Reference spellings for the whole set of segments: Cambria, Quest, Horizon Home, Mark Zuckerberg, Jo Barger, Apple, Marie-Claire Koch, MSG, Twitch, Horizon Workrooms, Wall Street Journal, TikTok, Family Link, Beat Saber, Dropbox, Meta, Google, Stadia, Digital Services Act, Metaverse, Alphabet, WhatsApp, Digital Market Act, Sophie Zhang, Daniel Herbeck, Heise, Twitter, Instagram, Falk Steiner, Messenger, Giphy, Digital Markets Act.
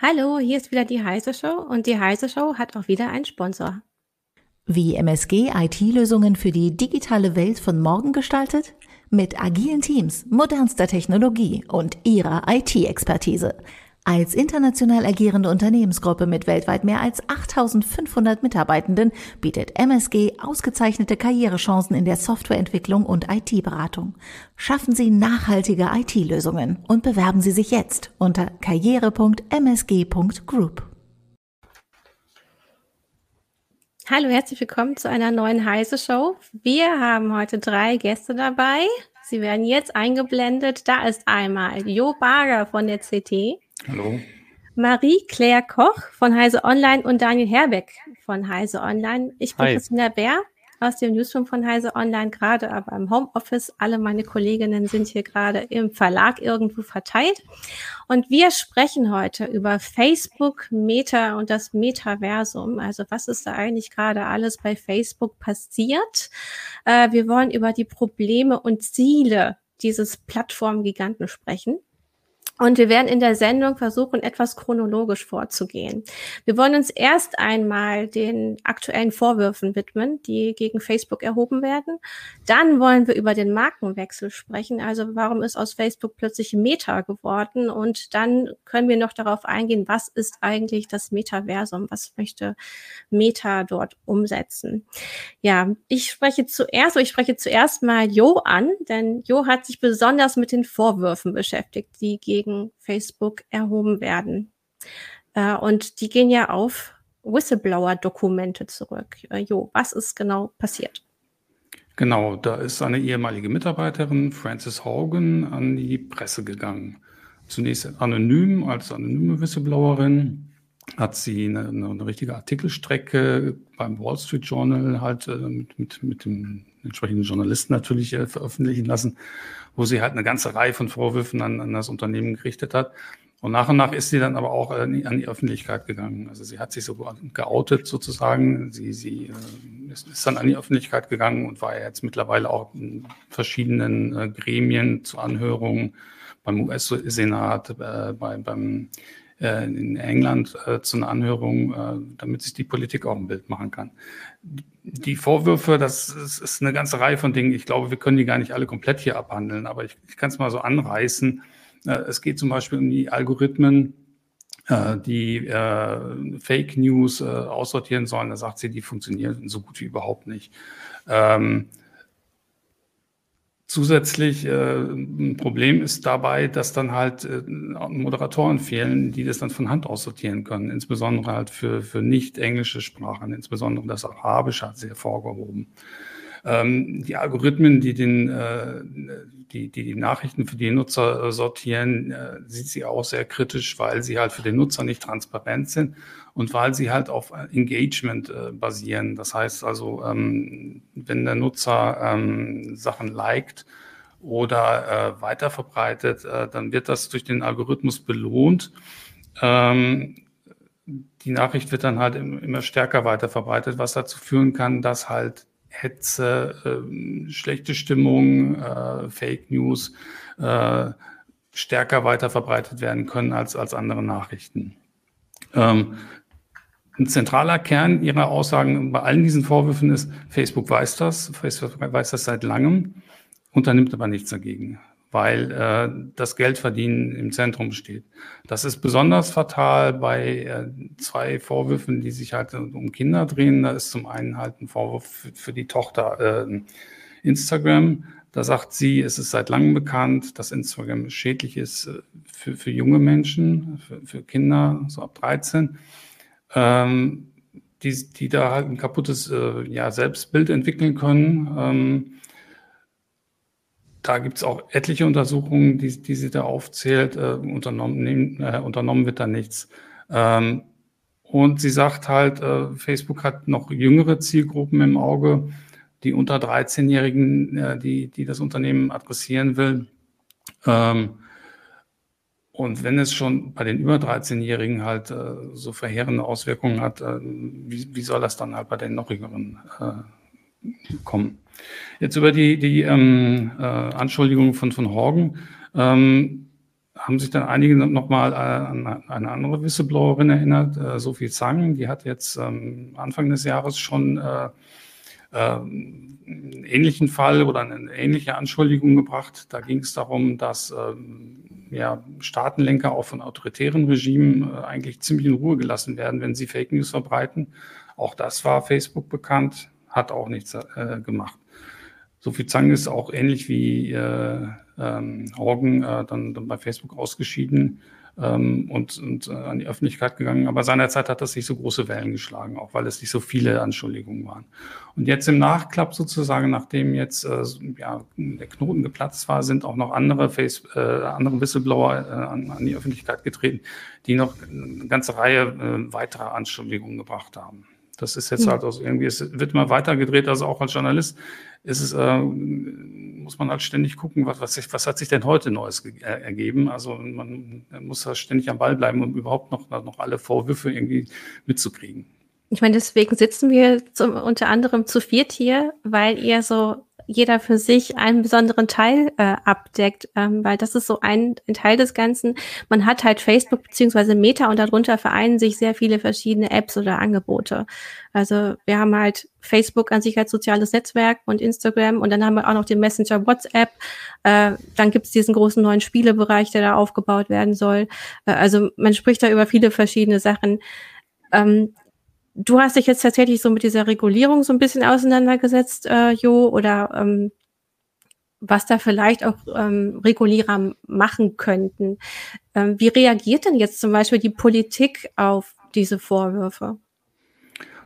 Hallo, hier ist wieder die Heise Show und die Heise Show hat auch wieder einen Sponsor. Wie MSG IT-Lösungen für die digitale Welt von morgen gestaltet? Mit agilen Teams, modernster Technologie und ihrer IT-Expertise. Als international agierende Unternehmensgruppe mit weltweit mehr als 8.500 Mitarbeitenden bietet MSG ausgezeichnete Karrierechancen in der Softwareentwicklung und IT-Beratung. Schaffen Sie nachhaltige IT-Lösungen und bewerben Sie sich jetzt unter karriere.msg.group. Hallo, herzlich willkommen zu einer neuen Heise-Show. Wir haben heute 3 Gäste dabei. Sie werden jetzt eingeblendet. Da ist einmal Jo Barger von der CT. Hallo. Marie-Claire Koch von Heise Online und Daniel Herbeck von Heise Online. Ich bin Christina Bär aus dem Newsroom von Heise Online, gerade aber im Homeoffice. Alle meine Kolleginnen sind hier gerade im Verlag irgendwo verteilt. Und wir sprechen heute über Facebook, Meta und das Metaversum. Also was ist da eigentlich gerade alles bei Facebook passiert? Wir wollen über die Probleme und Ziele dieses Plattformgiganten sprechen. Und wir werden in der Sendung versuchen, etwas chronologisch vorzugehen. Wir wollen uns erst einmal den aktuellen Vorwürfen widmen, die gegen Facebook erhoben werden. Dann wollen wir über den Markenwechsel sprechen. Also warum ist aus Facebook plötzlich Meta geworden? Und dann können wir noch darauf eingehen, was ist eigentlich das Metaversum? Was möchte Meta dort umsetzen? Ja, ich spreche zuerst mal Jo an, denn Jo hat sich besonders mit den Vorwürfen beschäftigt, die gegen Facebook erhoben werden. Und die gehen ja auf Whistleblower-Dokumente zurück. Jo, was ist genau passiert? Genau, da ist eine ehemalige Mitarbeiterin, Frances Haugen, an die Presse gegangen. Zunächst anonym, als anonyme Whistleblowerin, hat sie eine richtige Artikelstrecke beim Wall Street Journal halt mit dem entsprechenden Journalisten natürlich veröffentlichen lassen, wo sie halt eine ganze Reihe von Vorwürfen an das Unternehmen gerichtet hat. Und nach ist sie dann aber auch an die Öffentlichkeit gegangen. Also sie hat sich so geoutet sozusagen. Sie ist dann an die Öffentlichkeit gegangen und war jetzt mittlerweile auch in verschiedenen Gremien zu Anhörungen beim US-Senat, in England zu einer Anhörung, damit sich die Politik auch ein Bild machen kann. Die Vorwürfe, das ist eine ganze Reihe von Dingen. Ich glaube, wir können die gar nicht alle komplett hier abhandeln, aber ich kann es mal so anreißen. Es geht zum Beispiel um die Algorithmen, die Fake News aussortieren sollen. Da sagt sie, die funktionieren so gut wie überhaupt nicht. Zusätzlich ein Problem ist dabei, dass dann halt Moderatoren fehlen, die das dann von Hand aussortieren können, insbesondere halt für nicht englische Sprachen, insbesondere das Arabische hat sie hervorgehoben. Die Algorithmen, die Nachrichten für die Nutzer sortieren, sieht sie auch sehr kritisch, weil sie halt für den Nutzer nicht transparent sind und weil sie halt auf Engagement basieren. Das heißt also, wenn der Nutzer Sachen liked oder weiterverbreitet, dann wird das durch den Algorithmus belohnt. Die Nachricht wird dann halt immer stärker weiterverbreitet, was dazu führen kann, dass halt Hetze, schlechte Stimmung, Fake News stärker weiterverbreitet werden können als andere Nachrichten. Ein zentraler Kern ihrer Aussagen bei allen diesen Vorwürfen ist, Facebook weiß das seit langem, unternimmt aber nichts dagegen, weil das Geldverdienen im Zentrum steht. Das ist besonders fatal bei 2 Vorwürfen, die sich halt um Kinder drehen. Da ist zum einen halt ein Vorwurf für die Tochter Instagram. Da sagt sie, es ist seit langem bekannt, dass Instagram schädlich ist für junge Menschen, für Kinder, so ab 13, die da halt ein kaputtes Selbstbild entwickeln können. Da gibt es auch etliche Untersuchungen, die sie da aufzählt. Unternommen wird da nichts. Und sie sagt halt, Facebook hat noch jüngere Zielgruppen im Auge, die unter 13-Jährigen, die das Unternehmen adressieren will. Und wenn es schon bei den über 13-Jährigen halt so verheerende Auswirkungen hat, wie soll das dann halt bei den noch jüngeren kommen? Jetzt über die Anschuldigungen von Horgen haben sich dann einige nochmal an eine andere Whistleblowerin erinnert, Sophie Zhang, die hat jetzt Anfang des Jahres schon einen ähnlichen Fall oder eine ähnliche Anschuldigung gebracht. Da ging es darum, dass Staatenlenker auch von autoritären Regimen eigentlich ziemlich in Ruhe gelassen werden, wenn sie Fake News verbreiten. Auch das war Facebook bekannt, hat auch nichts gemacht. Sophie Zhang ist auch ähnlich wie Haugen dann bei Facebook ausgeschieden und an die Öffentlichkeit gegangen. Aber seinerzeit hat das nicht so große Wellen geschlagen, auch weil es nicht so viele Anschuldigungen waren. Und jetzt im Nachklapp sozusagen, nachdem jetzt der Knoten geplatzt war, sind auch noch andere Whistleblower an die Öffentlichkeit getreten, die noch eine ganze Reihe weiterer Anschuldigungen gebracht haben. Das ist jetzt halt also irgendwie, es wird mal weitergedreht, also auch als Journalist ist es, muss man halt ständig gucken, was hat sich denn heute Neues ergeben. Also man muss da ständig am Ball bleiben, um überhaupt noch alle Vorwürfe irgendwie mitzukriegen. Ich meine, deswegen sitzen wir unter anderem zu viert hier, weil ihr so jeder für sich einen besonderen Teil abdeckt, weil das ist so ein Teil des Ganzen. Man hat halt Facebook bzw. Meta und darunter vereinen sich sehr viele verschiedene Apps oder Angebote. Also wir haben halt Facebook an sich als soziales Netzwerk und Instagram und dann haben wir auch noch den Messenger WhatsApp. Dann gibt es diesen großen neuen Spielebereich, der da aufgebaut werden soll. Also man spricht da über viele verschiedene Sachen. Du hast dich jetzt tatsächlich so mit dieser Regulierung so ein bisschen auseinandergesetzt, Jo, oder was da vielleicht auch Regulierer machen könnten. Wie reagiert denn jetzt zum Beispiel die Politik auf diese Vorwürfe?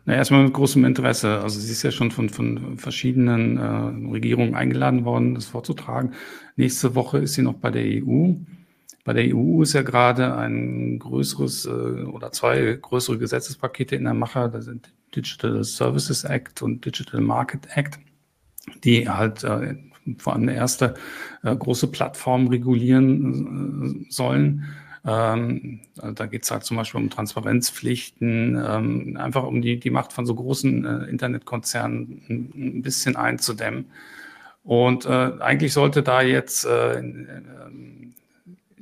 Na, erstmal mit großem Interesse. Also sie ist ja schon von verschiedenen Regierungen eingeladen worden, das vorzutragen. Nächste Woche ist sie noch bei der EU. Bei der EU ist ja gerade ein größeres oder zwei größere Gesetzespakete in der Mache, das sind Digital Services Act und Digital Market Act, die halt vor allem eine erste große Plattform regulieren sollen. Also da geht es halt zum Beispiel um Transparenzpflichten, einfach um die Macht von so großen Internetkonzernen ein bisschen einzudämmen. Und eigentlich sollte da jetzt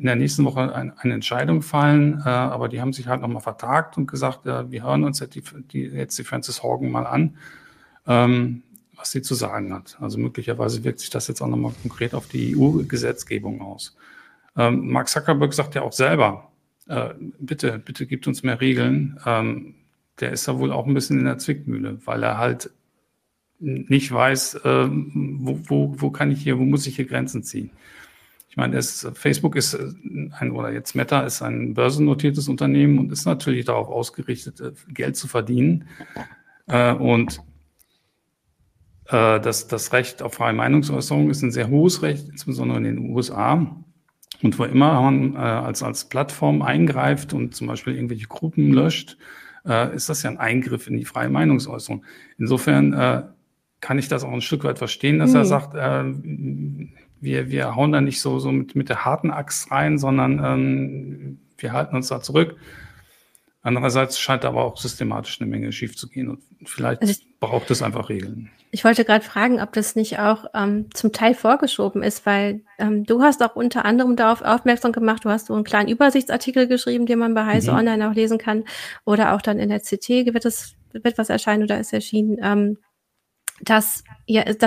in der nächsten Woche eine Entscheidung fallen, aber die haben sich halt nochmal vertagt und gesagt, wir hören uns jetzt die Frances Haugen mal an, was sie zu sagen hat. Also möglicherweise wirkt sich das jetzt auch nochmal konkret auf die EU-Gesetzgebung aus. Mark Zuckerberg sagt ja auch selber, bitte gibt uns mehr Regeln. Der ist ja wohl auch ein bisschen in der Zwickmühle, weil er halt nicht weiß, wo muss ich hier Grenzen ziehen. Ich meine, Facebook ist jetzt Meta ist ein börsennotiertes Unternehmen und ist natürlich darauf ausgerichtet, Geld zu verdienen. Das Recht auf freie Meinungsäußerung ist ein sehr hohes Recht, insbesondere in den USA. Und wo immer man als Plattform eingreift und zum Beispiel irgendwelche Gruppen löscht, ist das ja ein Eingriff in die freie Meinungsäußerung. Insofern kann ich das auch ein Stück weit verstehen, dass er sagt, wir hauen da nicht so mit der harten Axt rein, sondern wir halten uns da zurück. Andererseits scheint aber auch systematisch eine Menge schief zu gehen und vielleicht braucht es einfach Regeln. Ich wollte gerade fragen, ob das nicht auch zum Teil vorgeschoben ist, weil du hast auch unter anderem darauf aufmerksam gemacht, du hast so einen kleinen Übersichtsartikel geschrieben, den man bei Heise Online auch lesen kann oder auch dann in der CT wird was erscheinen oder ist erschienen, dass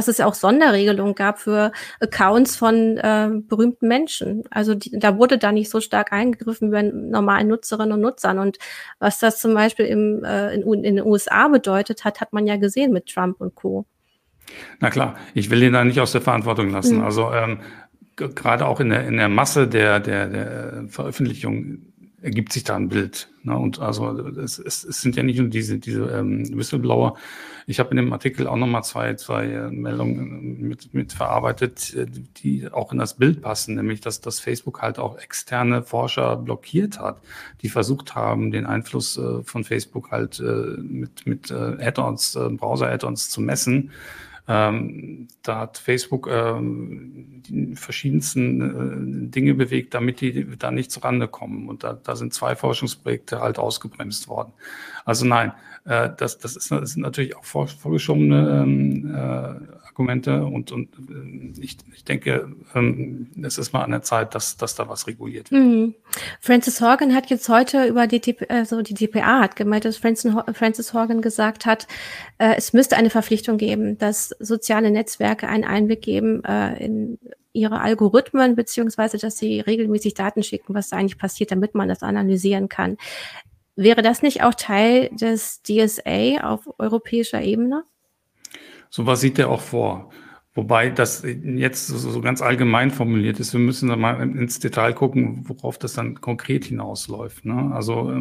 es auch Sonderregelungen gab für Accounts von berühmten Menschen. Also da wurde da nicht so stark eingegriffen wie bei normalen Nutzerinnen und Nutzern. Und was das zum Beispiel in den USA bedeutet hat man ja gesehen mit Trump und Co. Na klar, ich will ihn da nicht aus der Verantwortung lassen. Also gerade auch in der Masse der Veröffentlichung ergibt sich da ein Bild. Ne? Und also es sind ja nicht nur diese Whistleblower. Ich habe in dem Artikel auch nochmal zwei Meldungen mit verarbeitet, die auch in das Bild passen, nämlich dass Facebook halt auch externe Forscher blockiert hat, die versucht haben, den Einfluss von Facebook halt mit Add-ons, Browser-Add-ons zu messen. Da hat Facebook die verschiedensten Dinge bewegt, damit die da nicht zurande kommen. Und da sind 2 Forschungsprojekte halt ausgebremst worden. Also nein, das sind natürlich auch vorgeschobene Argumente. Und ich denke, es ist mal an der Zeit, dass da was reguliert wird. Mhm. Frances Haugen hat jetzt heute über die DPA hat gemeint, dass Frances Haugen gesagt hat, es müsste eine Verpflichtung geben, dass soziale Netzwerke einen Einblick geben in ihre Algorithmen, beziehungsweise dass sie regelmäßig Daten schicken, was da eigentlich passiert, damit man das analysieren kann. Wäre das nicht auch Teil des DSA auf europäischer Ebene? So was sieht er auch vor. Wobei das jetzt so ganz allgemein formuliert ist. Wir müssen da mal ins Detail gucken, worauf das dann konkret hinausläuft. Ne? Also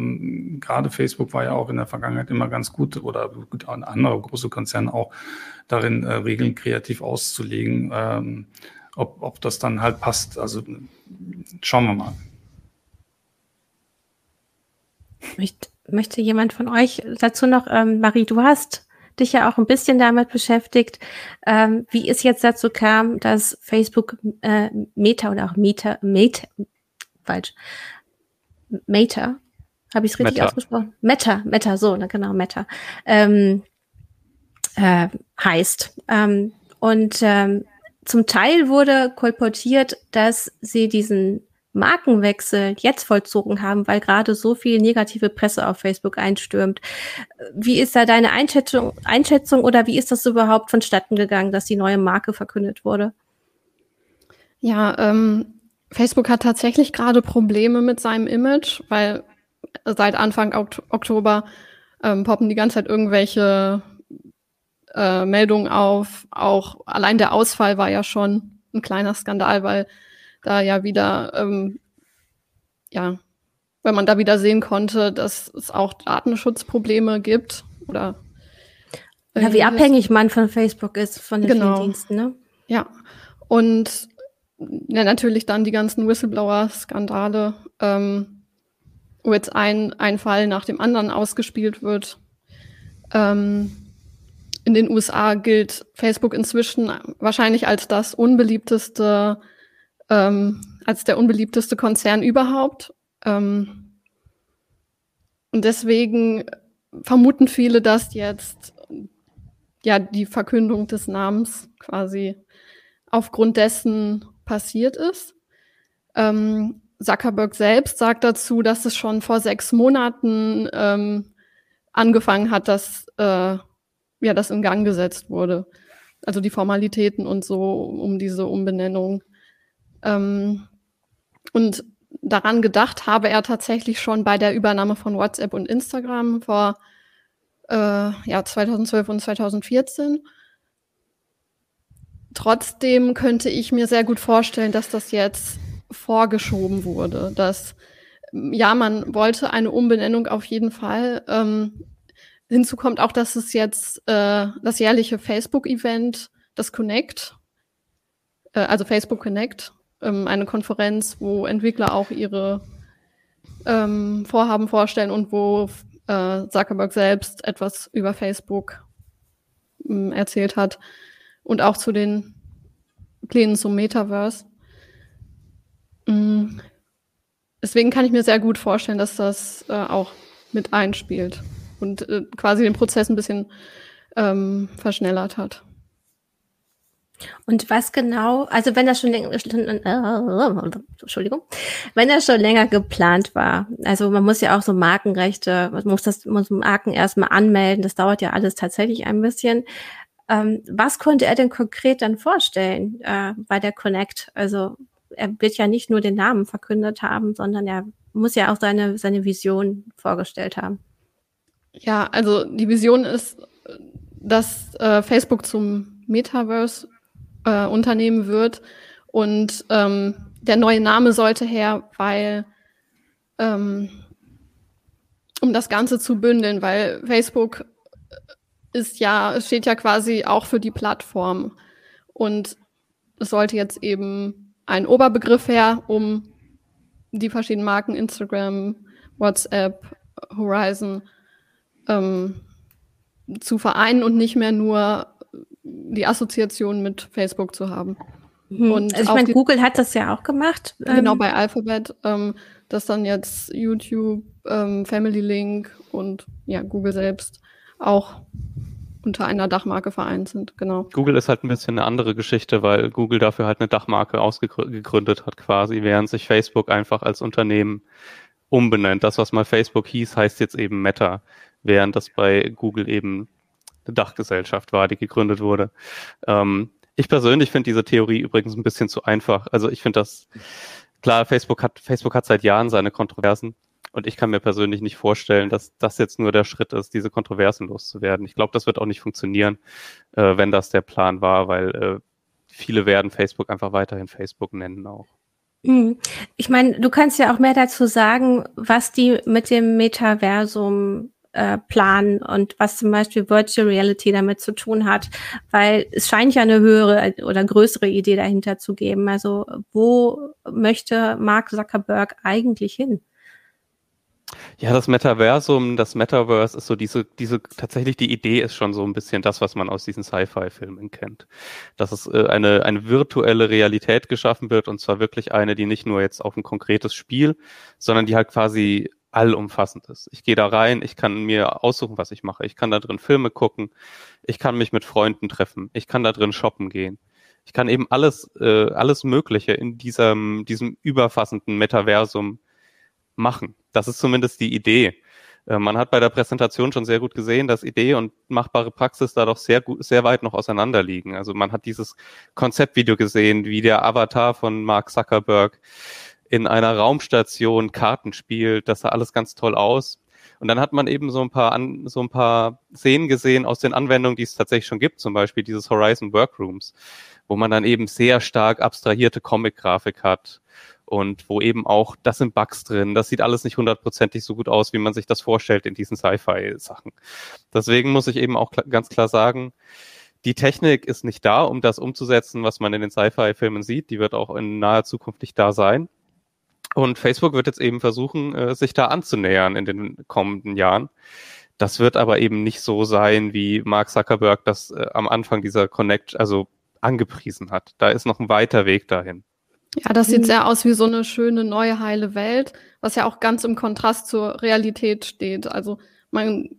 gerade Facebook war ja auch in der Vergangenheit immer ganz gut, oder andere große Konzerne auch, darin Regeln kreativ auszulegen. Ob das dann halt passt, also schauen wir mal. Möchte jemand von euch dazu noch, Marie, du hast dich ja auch ein bisschen damit beschäftigt, wie es jetzt dazu kam, dass Facebook Meta oder auch Meta, habe ich es richtig ausgesprochen? Meta, so, genau, Meta heißt. Zum Teil wurde kolportiert, dass sie diesen Markenwechsel jetzt vollzogen haben, weil gerade so viel negative Presse auf Facebook einstürmt. Wie ist da deine Einschätzung oder wie ist das überhaupt vonstatten gegangen, dass die neue Marke verkündet wurde? Ja, Facebook hat tatsächlich gerade Probleme mit seinem Image, weil seit Anfang Oktober poppen die ganze Zeit irgendwelche Meldungen auf. Auch allein der Ausfall war ja schon ein kleiner Skandal, weil da ja wieder, weil man da wieder sehen konnte, dass es auch Datenschutzprobleme gibt. Oder wie abhängig man von Facebook ist, von den vielen Diensten, ne? Ja, und ja, natürlich dann die ganzen Whistleblower-Skandale, wo jetzt ein Fall nach dem anderen ausgespielt wird. In den USA gilt Facebook inzwischen wahrscheinlich als das unbeliebteste als der unbeliebteste Konzern überhaupt. Und deswegen vermuten viele, dass jetzt ja die Verkündung des Namens quasi aufgrund dessen passiert ist. Zuckerberg selbst sagt dazu, dass es schon vor 6 Monaten angefangen hat, dass das in Gang gesetzt wurde. Also die Formalitäten und so um diese Umbenennung. Und daran gedacht habe er tatsächlich schon bei der Übernahme von WhatsApp und Instagram vor 2012 und 2014. Trotzdem könnte ich mir sehr gut vorstellen, dass das jetzt vorgeschoben wurde. Dass man wollte eine Umbenennung auf jeden Fall. Hinzu kommt auch, dass es jetzt das jährliche Facebook-Event, Facebook Connect, eine Konferenz, wo Entwickler auch ihre Vorhaben vorstellen und wo Zuckerberg selbst etwas über Facebook erzählt hat und auch zu den Plänen zum Metaverse. Deswegen kann ich mir sehr gut vorstellen, dass das auch mit einspielt und quasi den Prozess ein bisschen verschnellert hat. Und was genau, also wenn das schon länger, geplant war, also man muss ja auch so Markenrechte, man muss Marken erstmal anmelden, das dauert ja alles tatsächlich ein bisschen. Was konnte er denn konkret dann vorstellen bei der Connect? Also er wird ja nicht nur den Namen verkündet haben, sondern er muss ja auch seine Vision vorgestellt haben. Ja, also die Vision ist, dass Facebook zum Metaverse Unternehmen wird und der neue Name sollte her, weil um das Ganze zu bündeln, weil Facebook steht ja quasi auch für die Plattform und es sollte jetzt eben ein Oberbegriff her, um die verschiedenen Marken Instagram, WhatsApp, Horizon zu vereinen und nicht mehr nur die Assoziation mit Facebook zu haben. Mhm. Und also ich meine, Google hat das ja auch gemacht. Genau, bei Alphabet, dass dann jetzt YouTube, Family Link und ja, Google selbst auch unter einer Dachmarke vereint sind, genau. Google ist halt ein bisschen eine andere Geschichte, weil Google dafür halt eine Dachmarke ausgegründet hat quasi, während sich Facebook einfach als Unternehmen umbenennt. Das, was mal Facebook hieß, heißt jetzt eben Meta, während das bei Google eben eine Dachgesellschaft war, die gegründet wurde. Ich persönlich finde diese Theorie übrigens ein bisschen zu einfach. Also ich finde das, klar, Facebook hat seit Jahren seine Kontroversen. Und ich kann mir persönlich nicht vorstellen, dass das jetzt nur der Schritt ist, diese Kontroversen loszuwerden. Ich glaube, das wird auch nicht funktionieren, wenn das der Plan war, weil viele werden Facebook einfach weiterhin Facebook nennen auch. Ich meine, du kannst ja auch mehr dazu sagen, was die mit dem Metaversum planen und was zum Beispiel Virtual Reality damit zu tun hat, weil es scheint ja eine höhere oder größere Idee dahinter zu geben. Also wo möchte Mark Zuckerberg eigentlich hin? Ja, das Metaverse ist so diese tatsächlich die Idee ist schon so ein bisschen das, was man aus diesen Sci-Fi-Filmen kennt. Dass es eine virtuelle Realität geschaffen wird und zwar wirklich eine, die nicht nur jetzt auf ein konkretes Spiel, sondern die halt quasi allumfassend ist. Ich gehe da rein, ich kann mir aussuchen, was ich mache. Ich kann da drin Filme gucken, ich kann mich mit Freunden treffen, ich kann da drin shoppen gehen. Ich kann eben alles Mögliche in diesem überfassenden Metaversum machen. Das ist zumindest die Idee. Man hat bei der Präsentation schon sehr gut gesehen, dass Idee und machbare Praxis da doch sehr weit noch auseinander liegen. Also man hat dieses Konzeptvideo gesehen, wie der Avatar von Mark Zuckerberg in einer Raumstation Karten spielt. Das sah alles ganz toll aus. Und dann hat man eben so ein paar Szenen gesehen aus den Anwendungen, die es tatsächlich schon gibt, zum Beispiel dieses Horizon Workrooms, wo man dann eben sehr stark abstrahierte Comic-Grafik hat. Und wo eben auch, das sind Bugs drin, das sieht alles nicht 100%ig so gut aus, wie man sich das vorstellt in diesen Sci-Fi-Sachen. Deswegen muss ich eben auch ganz klar sagen, die Technik ist nicht da, um das umzusetzen, was man in den Sci-Fi-Filmen sieht. Die wird auch in naher Zukunft nicht da sein. Und Facebook wird jetzt eben versuchen, sich da anzunähern in den kommenden Jahren. Das wird aber eben nicht so sein, wie Mark Zuckerberg das am Anfang dieser Connect, also angepriesen hat. Da ist noch ein weiter Weg dahin. Ja, das sieht sehr aus wie so eine schöne, neue, heile Welt, was ja auch ganz im Kontrast zur Realität steht. Also man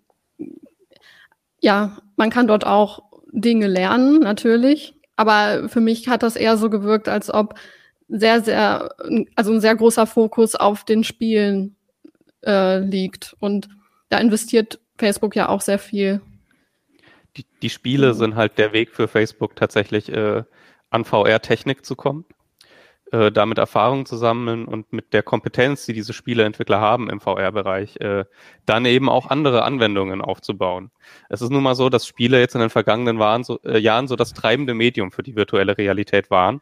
kann dort auch Dinge lernen, natürlich. Aber für mich hat das eher so gewirkt, als ob ein sehr großer Fokus auf den Spielen liegt. Und da investiert Facebook ja auch sehr viel. Die Spiele sind halt der Weg für Facebook tatsächlich, an VR-Technik zu kommen. Damit Erfahrung zu sammeln und mit der Kompetenz, die diese Spieleentwickler haben im VR-Bereich, dann eben auch andere Anwendungen aufzubauen. Es ist nun mal so, dass Spiele jetzt in den vergangenen Jahren so das treibende Medium für die virtuelle Realität waren.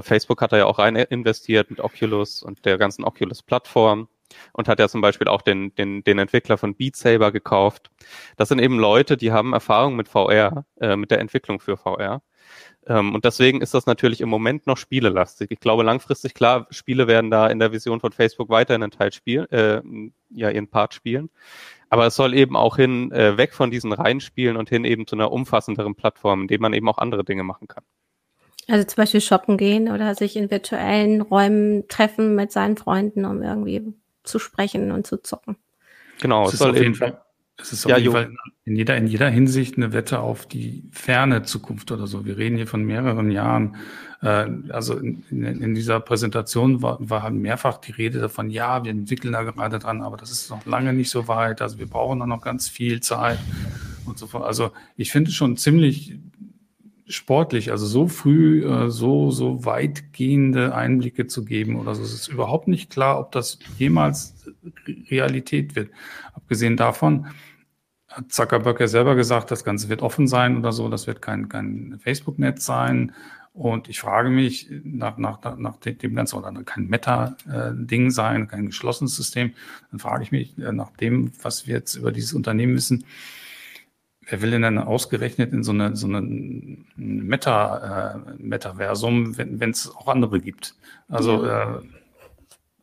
Facebook hat da ja auch rein investiert mit Oculus und der ganzen Oculus-Plattform und hat ja zum Beispiel auch den Entwickler von Beat Saber gekauft. Das sind eben Leute, die haben Erfahrung mit VR, mit der Entwicklung für VR. Und deswegen ist das natürlich im Moment noch spielelastig. Ich glaube langfristig, klar, Spiele werden da in der Vision von Facebook weiterhin ihren Part spielen. Aber es soll eben auch weg von diesen reinen Spielen und hin eben zu einer umfassenderen Plattform, in der man eben auch andere Dinge machen kann. Also zum Beispiel shoppen gehen oder sich in virtuellen Räumen treffen mit seinen Freunden, um irgendwie zu sprechen und zu zocken. Genau, es soll eben... Es ist auf jeden Fall in jeder Hinsicht eine Wette auf die ferne Zukunft oder so. Wir reden hier von mehreren Jahren. Also in dieser Präsentation war mehrfach die Rede davon, ja, wir entwickeln da gerade dran, aber das ist noch lange nicht so weit. Also wir brauchen da noch ganz viel Zeit und so fort. Also ich finde es schon ziemlich sportlich, also so früh so weitgehende Einblicke zu geben oder so. Es ist überhaupt nicht klar, ob das jemals Realität wird. Abgesehen davon hat Zuckerberg ja selber gesagt, das Ganze wird offen sein oder so, das wird kein Facebook-Netz sein. Und ich frage mich nach dem Ganzen, oder kein Meta-Ding sein, kein geschlossenes System, dann frage ich mich nach dem, was wir jetzt über dieses Unternehmen wissen, wer will denn dann ausgerechnet in so eine Metaversum, wenn es auch andere gibt? Also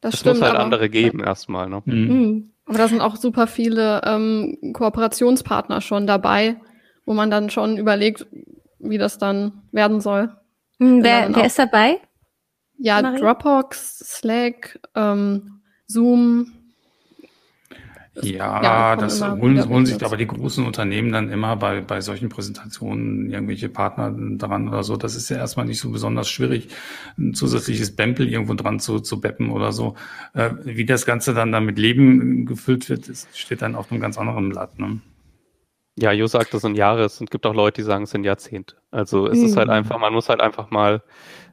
es muss halt andere geben erstmal. Ne? Mhm. Aber da sind auch super viele Kooperationspartner schon dabei, wo man dann schon überlegt, wie das dann werden soll. Wer ist dabei? Ja, Marie? Dropbox, Slack, Zoom. Ja, das holen sich aber die großen Unternehmen dann immer bei solchen Präsentationen irgendwelche Partner dran oder so. Das ist ja erstmal nicht so besonders schwierig, ein zusätzliches Bempel irgendwo dran zu beppen oder so. Wie das Ganze dann mit Leben gefüllt wird, steht dann auf einem ganz anderen Blatt, ne? Ja, Jo sagt, das sind Jahre. Es gibt auch Leute, die sagen, es sind Jahrzehnte. Also es ist halt einfach, man muss halt einfach mal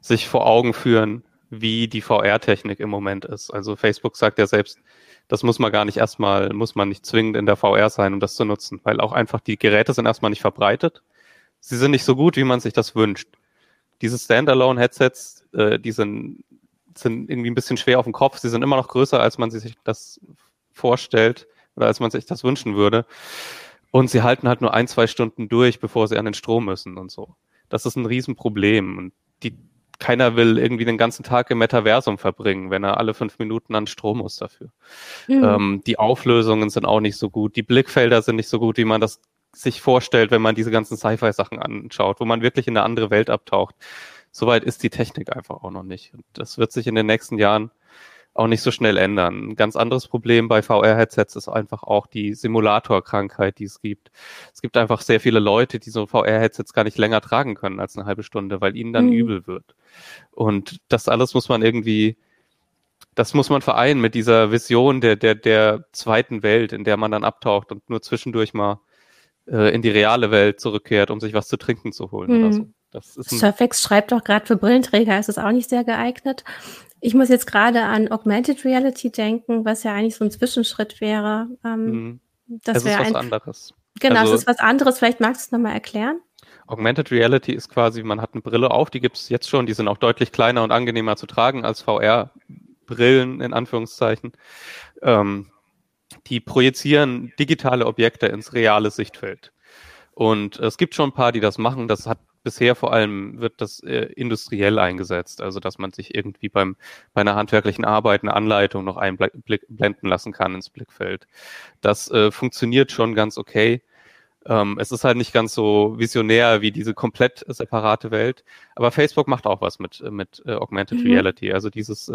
sich vor Augen führen, wie die VR-Technik im Moment ist. Also Facebook sagt ja selbst, das muss man gar nicht erstmal, muss man nicht zwingend in der VR sein, um das zu nutzen, weil auch einfach die Geräte sind erstmal nicht verbreitet. Sie sind nicht so gut, wie man sich das wünscht. Diese Standalone-Headsets, die sind irgendwie ein bisschen schwer auf dem Kopf. Sie sind immer noch größer, als man sich das vorstellt oder als man sich das wünschen würde. Und sie halten halt nur 1-2 Stunden durch, bevor sie an den Strom müssen und so. Das ist ein Riesenproblem. Und keiner will irgendwie den ganzen Tag im Metaversum verbringen, wenn er alle 5 Minuten an Strom muss dafür. Die Auflösungen sind auch nicht so gut. Die Blickfelder sind nicht so gut, wie man das sich vorstellt, wenn man diese ganzen Sci-Fi-Sachen anschaut, wo man wirklich in eine andere Welt abtaucht. Soweit ist die Technik einfach auch noch nicht. Und das wird sich in den nächsten Jahren auch nicht so schnell ändern. Ein ganz anderes Problem bei VR-Headsets ist einfach auch die Simulator-Krankheit, die es gibt. Es gibt einfach sehr viele Leute, die so VR-Headsets gar nicht länger tragen können als eine halbe Stunde, weil ihnen dann übel wird. Und das alles muss man irgendwie, das muss man vereinen mit dieser Vision der zweiten Welt, in der man dann abtaucht und nur zwischendurch mal in die reale Welt zurückkehrt, um sich was zu trinken zu holen oder so. Das ist Surfax schreibt doch gerade, für Brillenträger ist es auch nicht sehr geeignet. Ich muss jetzt gerade an Augmented Reality denken, was ja eigentlich so ein Zwischenschritt wäre. Das wäre was anderes. Genau, also, es ist was anderes. Vielleicht magst du es nochmal erklären. Augmented Reality ist quasi, man hat eine Brille auf, die gibt es jetzt schon, die sind auch deutlich kleiner und angenehmer zu tragen als VR-Brillen in Anführungszeichen. Die projizieren digitale Objekte ins reale Sichtfeld. Und es gibt schon ein paar, die das machen. Das hat bisher vor allem wird das industriell eingesetzt, also dass man sich irgendwie bei einer handwerklichen Arbeit eine Anleitung noch einblenden lassen kann ins Blickfeld. Das funktioniert schon ganz okay. Es ist halt nicht ganz so visionär wie diese komplett separate Welt, aber Facebook macht auch was mit Augmented Reality. Also dieses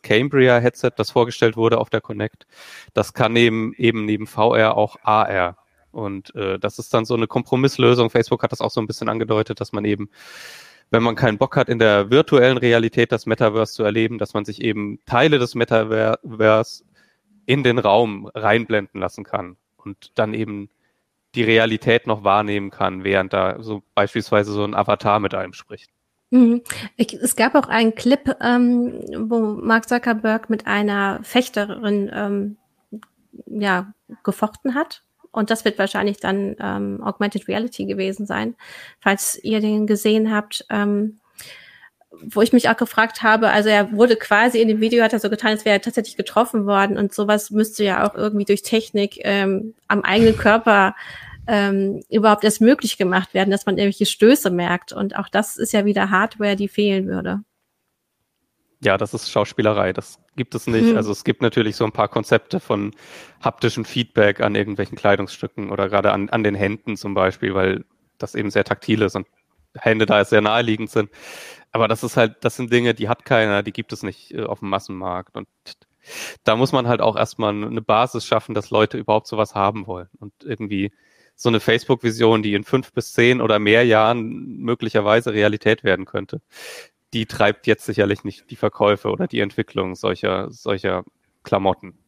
Cambria-Headset, das vorgestellt wurde auf der Connect, das kann eben neben VR auch AR. Und das ist dann so eine Kompromisslösung. Facebook hat das auch so ein bisschen angedeutet, dass man eben, wenn man keinen Bock hat, in der virtuellen Realität das Metaverse zu erleben, dass man sich eben Teile des Metaverse in den Raum reinblenden lassen kann und dann eben die Realität noch wahrnehmen kann, während da so beispielsweise so ein Avatar mit einem spricht. Es gab auch einen Clip, wo Mark Zuckerberg mit einer Fechterin gefochten hat. Und das wird wahrscheinlich dann Augmented Reality gewesen sein, falls ihr den gesehen habt. Wo ich mich auch gefragt habe, also er wurde quasi in dem Video, hat er so getan, als wäre er tatsächlich getroffen worden. Und sowas müsste ja auch irgendwie durch Technik am eigenen Körper überhaupt erst möglich gemacht werden, dass man irgendwelche Stöße merkt. Und auch das ist ja wieder Hardware, die fehlen würde. Ja, das ist Schauspielerei, das gibt es nicht. Also es gibt natürlich so ein paar Konzepte von haptischem Feedback an irgendwelchen Kleidungsstücken oder gerade an den Händen zum Beispiel, weil das eben sehr taktil ist und Hände da sehr naheliegend sind. Aber das sind Dinge, die hat keiner, die gibt es nicht auf dem Massenmarkt. Und da muss man halt auch erstmal eine Basis schaffen, dass Leute überhaupt sowas haben wollen. Und irgendwie so eine Facebook-Vision, die in 5 bis 10 oder mehr Jahren möglicherweise Realität werden könnte, die treibt jetzt sicherlich nicht die Verkäufe oder die Entwicklung solcher Klamotten.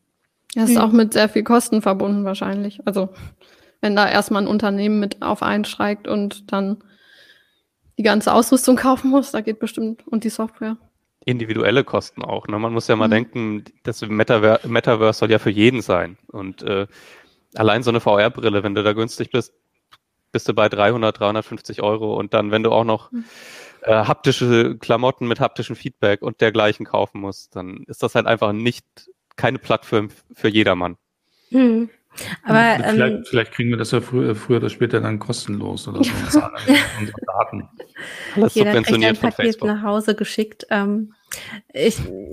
Das ist auch mit sehr viel Kosten verbunden wahrscheinlich. Also wenn da erstmal ein Unternehmen mit auf einsteigt und dann die ganze Ausrüstung kaufen muss, da geht bestimmt, und die Software. Individuelle Kosten auch, ne? Man muss ja mal denken, das Metaverse soll ja für jeden sein. Und allein so eine VR-Brille, wenn du da günstig bist, bist du bei 300, 350 €. Und dann, wenn du auch noch haptische Klamotten mit haptischem Feedback und dergleichen kaufen muss, dann ist das halt einfach keine Plattform für jedermann. Aber vielleicht kriegen wir das ja früher oder später dann kostenlos oder so. Unsere Daten. Alles subventioniert von Facebook. Jeder kriegt ein Paket nach Hause geschickt.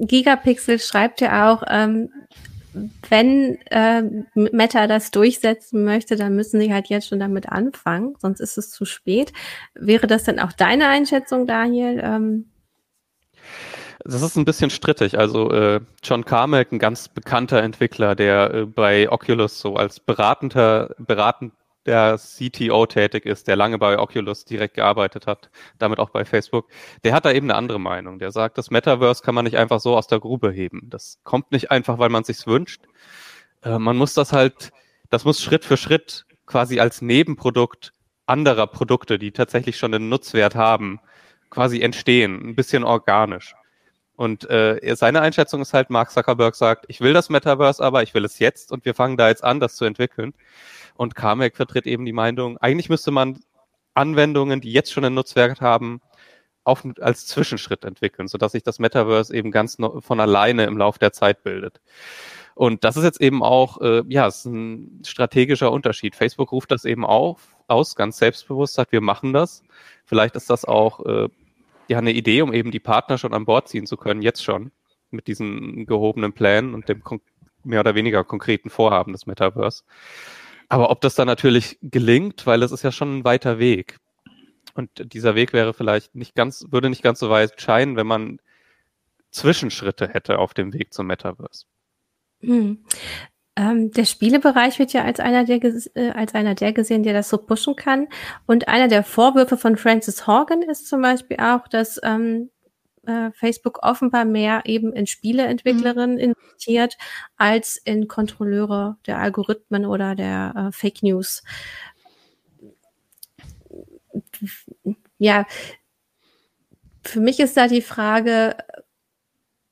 Gigapixel schreibt ja auch, wenn Meta das durchsetzen möchte, dann müssen sie halt jetzt schon damit anfangen, sonst ist es zu spät. Wäre das denn auch deine Einschätzung, Daniel? Das ist ein bisschen strittig. Also John Carmack, ein ganz bekannter Entwickler, der bei Oculus so als beratender CTO tätig ist, der lange bei Oculus direkt gearbeitet hat, damit auch bei Facebook, der hat da eben eine andere Meinung. Der sagt, das Metaverse kann man nicht einfach so aus der Grube heben. Das kommt nicht einfach, weil man es sich wünscht. Man muss das muss Schritt für Schritt quasi als Nebenprodukt anderer Produkte, die tatsächlich schon einen Nutzwert haben, quasi entstehen, ein bisschen organisch. Und seine Einschätzung ist halt, Mark Zuckerberg sagt, ich will das Metaverse, aber ich will es jetzt und wir fangen da jetzt an, das zu entwickeln. Und Carmack vertritt eben die Meinung, eigentlich müsste man Anwendungen, die jetzt schon ein Nutzwert haben, als Zwischenschritt entwickeln, sodass sich das Metaverse eben ganz von alleine im Laufe der Zeit bildet. Und das ist jetzt eben auch, ist ein strategischer Unterschied. Facebook ruft das eben aus, ganz selbstbewusst, sagt, wir machen das. Vielleicht ist das auch eine Idee, um eben die Partner schon an Bord ziehen zu können, jetzt schon, mit diesen gehobenen Plänen und dem mehr oder weniger konkreten Vorhaben des Metaverse. Aber ob das dann natürlich gelingt, weil es ist ja schon ein weiter Weg. Und dieser Weg wäre vielleicht würde nicht ganz so weit scheinen, wenn man Zwischenschritte hätte auf dem Weg zum Metaverse. Hm. Der Spielebereich wird ja als einer der gesehen, der das so pushen kann. Und einer der Vorwürfe von Frances Haugen ist zum Beispiel auch, dass Facebook offenbar mehr eben in Spieleentwicklerinnen investiert als in Kontrolleure der Algorithmen oder der Fake News. Ja, für mich ist da die Frage,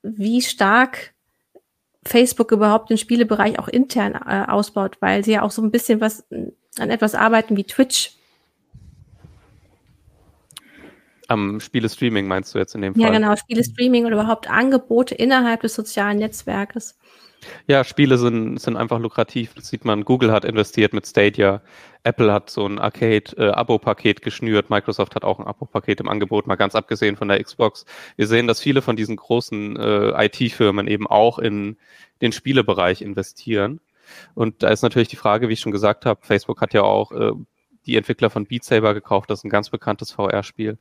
wie stark Facebook überhaupt den Spielebereich auch intern ausbaut, weil sie ja auch so ein bisschen was an etwas arbeiten wie Twitch. Am Spielestreaming meinst du jetzt in dem Fall? Ja, genau, Spielestreaming oder überhaupt Angebote innerhalb des sozialen Netzwerkes. Ja, Spiele sind einfach lukrativ. Das sieht man. Google hat investiert mit Stadia. Apple hat so ein Arcade-Abo-Paket geschnürt. Microsoft hat auch ein Abo-Paket im Angebot, mal ganz abgesehen von der Xbox. Wir sehen, dass viele von diesen großen IT-Firmen eben auch in den Spielebereich investieren. Und da ist natürlich die Frage, wie ich schon gesagt habe, Facebook hat ja auch die Entwickler von Beat Saber gekauft. Das ist ein ganz bekanntes VR-Spiel.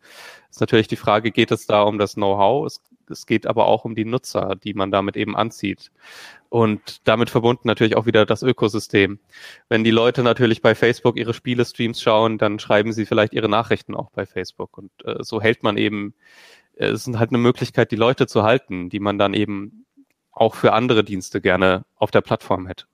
Ist natürlich die Frage, geht es da um das Know-how? Es geht aber auch um die Nutzer, die man damit eben anzieht. Und damit verbunden natürlich auch wieder das Ökosystem. Wenn die Leute natürlich bei Facebook ihre Spielestreams schauen, dann schreiben sie vielleicht ihre Nachrichten auch bei Facebook. Und so hält man eben, es ist halt eine Möglichkeit, die Leute zu halten, die man dann eben auch für andere Dienste gerne auf der Plattform hätte.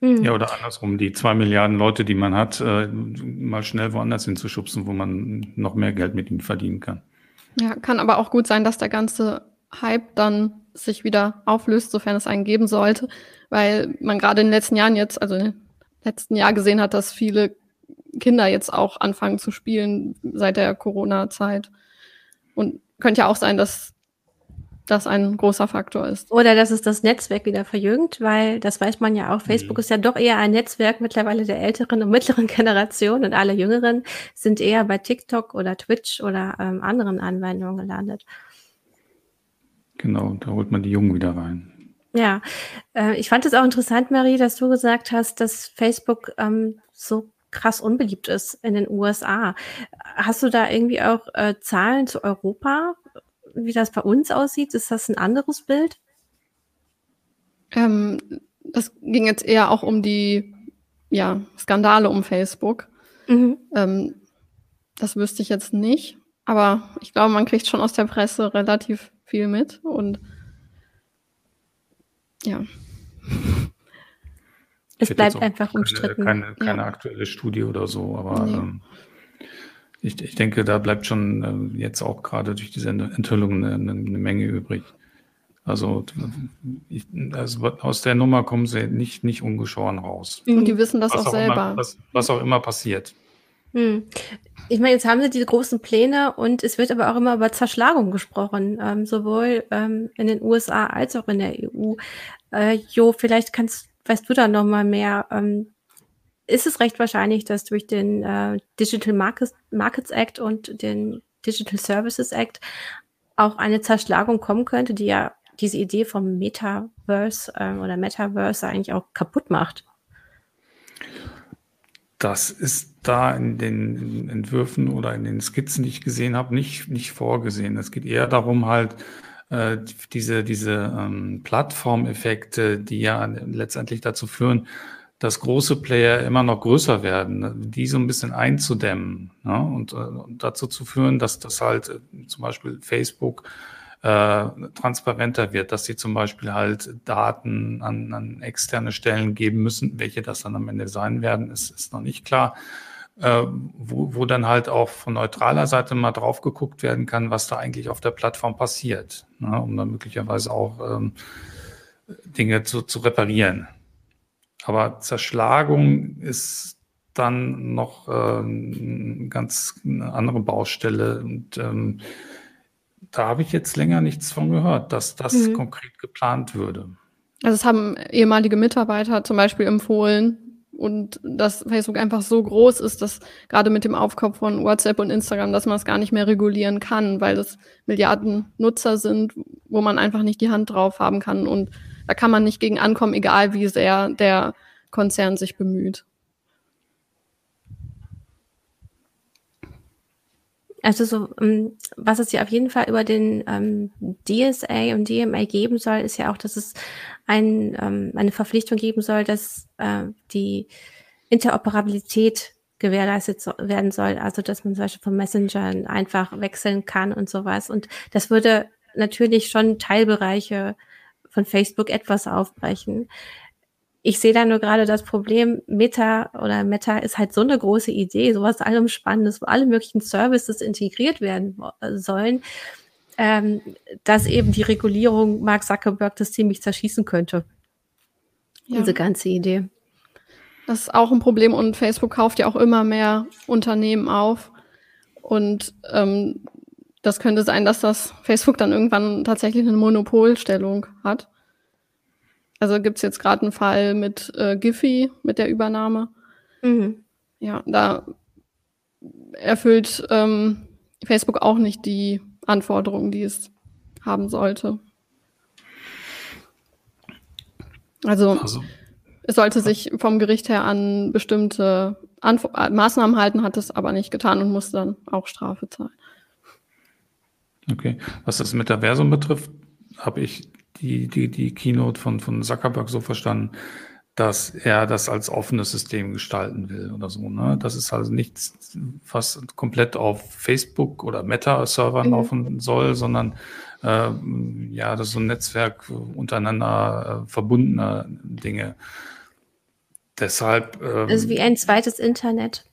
Ja, oder andersrum, die 2 Milliarden Leute, die man hat, mal schnell woanders hinzuschubsen, wo man noch mehr Geld mit ihnen verdienen kann. Ja, kann aber auch gut sein, dass der ganze Hype dann sich wieder auflöst, sofern es einen geben sollte, weil man gerade in den letzten Jahren gesehen hat, dass viele Kinder jetzt auch anfangen zu spielen seit der Corona-Zeit. Und könnte ja auch sein, dass das ein großer Faktor ist. Oder dass es das Netzwerk wieder verjüngt, weil das weiß man ja auch, Facebook ist ja doch eher ein Netzwerk mittlerweile der älteren und mittleren Generation und alle Jüngeren sind eher bei TikTok oder Twitch oder anderen Anwendungen gelandet. Genau, da holt man die Jungen wieder rein. Ja, ich fand es auch interessant, Marie, dass du gesagt hast, dass Facebook so krass unbeliebt ist in den USA. Hast du da irgendwie auch Zahlen zu Europa, wie das bei uns aussieht? Ist das ein anderes Bild? Das ging jetzt eher auch um die Skandale um Facebook. Mhm. Das wüsste ich jetzt nicht. Aber ich glaube, man kriegt schon aus der Presse relativ viel mit. Und ja. Es bleibt einfach umstritten. Keine aktuelle Studie oder so, aber... Nee. Ich denke, da bleibt schon jetzt auch gerade durch diese Enthüllung eine Menge übrig. Also, aus der Nummer kommen sie nicht ungeschoren raus. Und die wissen das auch selber. Was auch immer passiert. Ich meine, jetzt haben sie diese großen Pläne und es wird aber auch immer über Zerschlagung gesprochen, sowohl in den USA als auch in der EU. Jo, vielleicht weißt du da noch mal mehr. Ist es recht wahrscheinlich, dass durch den Digital Markets Act und den Digital Services Act auch eine Zerschlagung kommen könnte, die ja diese Idee vom Metaverse oder Metaverse eigentlich auch kaputt macht. Das ist da in den Entwürfen oder in den Skizzen, die ich gesehen habe, nicht vorgesehen. Es geht eher darum, halt diese Plattformeffekte, die ja letztendlich dazu führen, dass große Player immer noch größer werden, die so ein bisschen einzudämmen, ne? Und dazu zu führen, dass das halt zum Beispiel Facebook transparenter wird, dass sie zum Beispiel halt Daten an externe Stellen geben müssen, welche das dann am Ende sein werden, ist noch nicht klar, wo dann halt auch von neutraler Seite mal drauf geguckt werden kann, was da eigentlich auf der Plattform passiert, ne? Um dann möglicherweise auch Dinge zu reparieren. Aber Zerschlagung ist dann noch ganz eine andere Baustelle. Und da habe ich jetzt länger nichts von gehört, dass das konkret geplant würde. Also es haben ehemalige Mitarbeiter zum Beispiel empfohlen, und dass Facebook einfach so groß ist, dass gerade mit dem Aufkauf von WhatsApp und Instagram, dass man es gar nicht mehr regulieren kann, weil das Milliarden Nutzer sind, wo man einfach nicht die Hand drauf haben kann, und da kann man nicht gegen ankommen, egal wie sehr der Konzern sich bemüht. Also was es ja auf jeden Fall über den DSA und DMA geben soll, ist ja auch, dass es eine Verpflichtung geben soll, dass die Interoperabilität gewährleistet werden soll. Also dass man zum Beispiel von Messengern einfach wechseln kann und sowas. Und das würde natürlich schon Teilbereiche von Facebook etwas aufbrechen. Ich sehe da nur gerade das Problem, Meta ist halt so eine große Idee, sowas allumspannendes, wo alle möglichen Services integriert werden sollen, dass eben die Regulierung Mark Zuckerberg das ziemlich zerschießen könnte. Ja. Diese ganze Idee. Das ist auch ein Problem, und Facebook kauft ja auch immer mehr Unternehmen auf, und das könnte sein, dass das Facebook dann irgendwann tatsächlich eine Monopolstellung hat. Also gibt's jetzt gerade einen Fall mit Giphy, mit der Übernahme. Mhm. Ja, da erfüllt Facebook auch nicht die Anforderungen, die es haben sollte. Also es sollte sich vom Gericht her an bestimmte Maßnahmen halten, hat es aber nicht getan und muss dann auch Strafe zahlen. Okay, was das Metaversum betrifft, habe ich die Keynote von Zuckerberg so verstanden, dass er das als offenes System gestalten will oder so, ne? Das ist also nichts, was komplett auf Facebook oder Meta-Servern laufen soll, sondern das ist so ein Netzwerk untereinander verbundener Dinge. Deshalb also wie ein zweites Internet.